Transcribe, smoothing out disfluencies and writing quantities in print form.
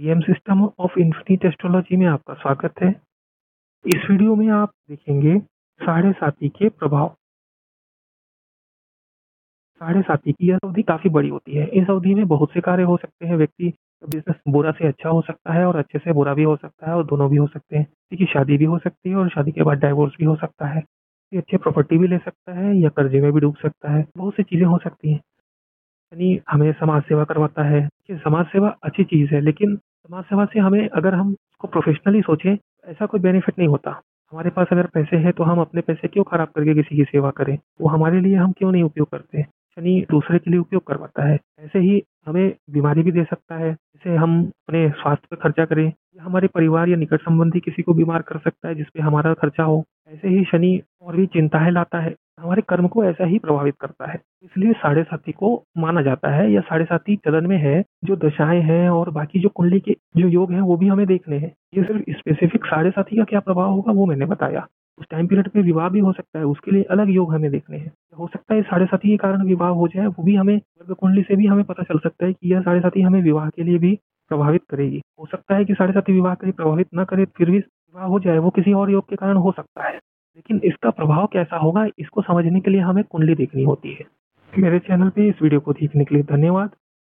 TM system of infinite astrology में आपका स्वागत है। इस वीडियो में आप देखेंगे साढ़ेसाती के प्रभाव। साढ़ेसाती की यह अवधि काफी बड़ी होती है। इस अवधि में बहुत से कार्य हो सकते हैं। व्यक्ति का बिजनेस बुरा से अच्छा हो सकता है और अच्छे से बुरा भी हो सकता है और दोनों भी हो सकते हैं। इसकी शादी भी हो सकती है और शादी के बाद डाइवोर्स भी हो सकता है। अच्छे प्रॉपर्टी भी ले सकता है या कर्जे में भी डूब सकता है। बहुत सी चीजें हो सकती है। यानी हमें समाज सेवा करवाता है। समाज सेवा अच्छी चीज है, लेकिन समाज सेवा से हमें अगर हम उसको प्रोफेशनली सोचें ऐसा कोई बेनिफिट नहीं होता। हमारे पास अगर पैसे हैं तो हम अपने पैसे क्यों खराब करके किसी की सेवा करें। वो हमारे लिए हम क्यों नहीं उपयोग करते। शनि दूसरे के लिए उपयोग करवाता है। ऐसे ही हमें बीमारी भी दे सकता है, जिसे हम अपने स्वास्थ्य पर खर्चा करें, या हमारे परिवार या निकट संबंधी किसी को बीमार कर सकता है जिसपे हमारा खर्चा हो। ऐसे ही शनि और भी चिंताएं लाता है, हमारे कर्म को ऐसा ही प्रभावित करता है। इसलिए साढ़ेसाती को माना जाता है या साढ़ेसाती चलन में है। जो दशाएं हैं और बाकी जो कुंडली के जो योग हैं वो भी हमें देखने हैं। ये सिर्फ स्पेसिफिक साढ़ेसाती का क्या प्रभाव होगा वो मैंने बताया। उस टाइम पीरियड में विवाह भी हो सकता है, उसके लिए अलग योग हमें देखने हैं। हो सकता है साढ़ेसाती के कारण विवाह हो जाए, वो भी हमें कुंडली से भी हमें पता चल सकता है कि यह साढ़ेसाती हमें विवाह के लिए भी प्रभावित करेगी। हो सकता है कि साढ़ेसाती विवाह के लिए प्रभावित न करे, फिर भी विवाह हो जाए, वो किसी और योग के कारण हो सकता है। लेकिन इसका प्रभाव कैसा होगा इसको समझने के लिए हमें कुंडली देखनी होती है। मेरे चैनल पे इस वीडियो को देखने के लिए धन्यवाद।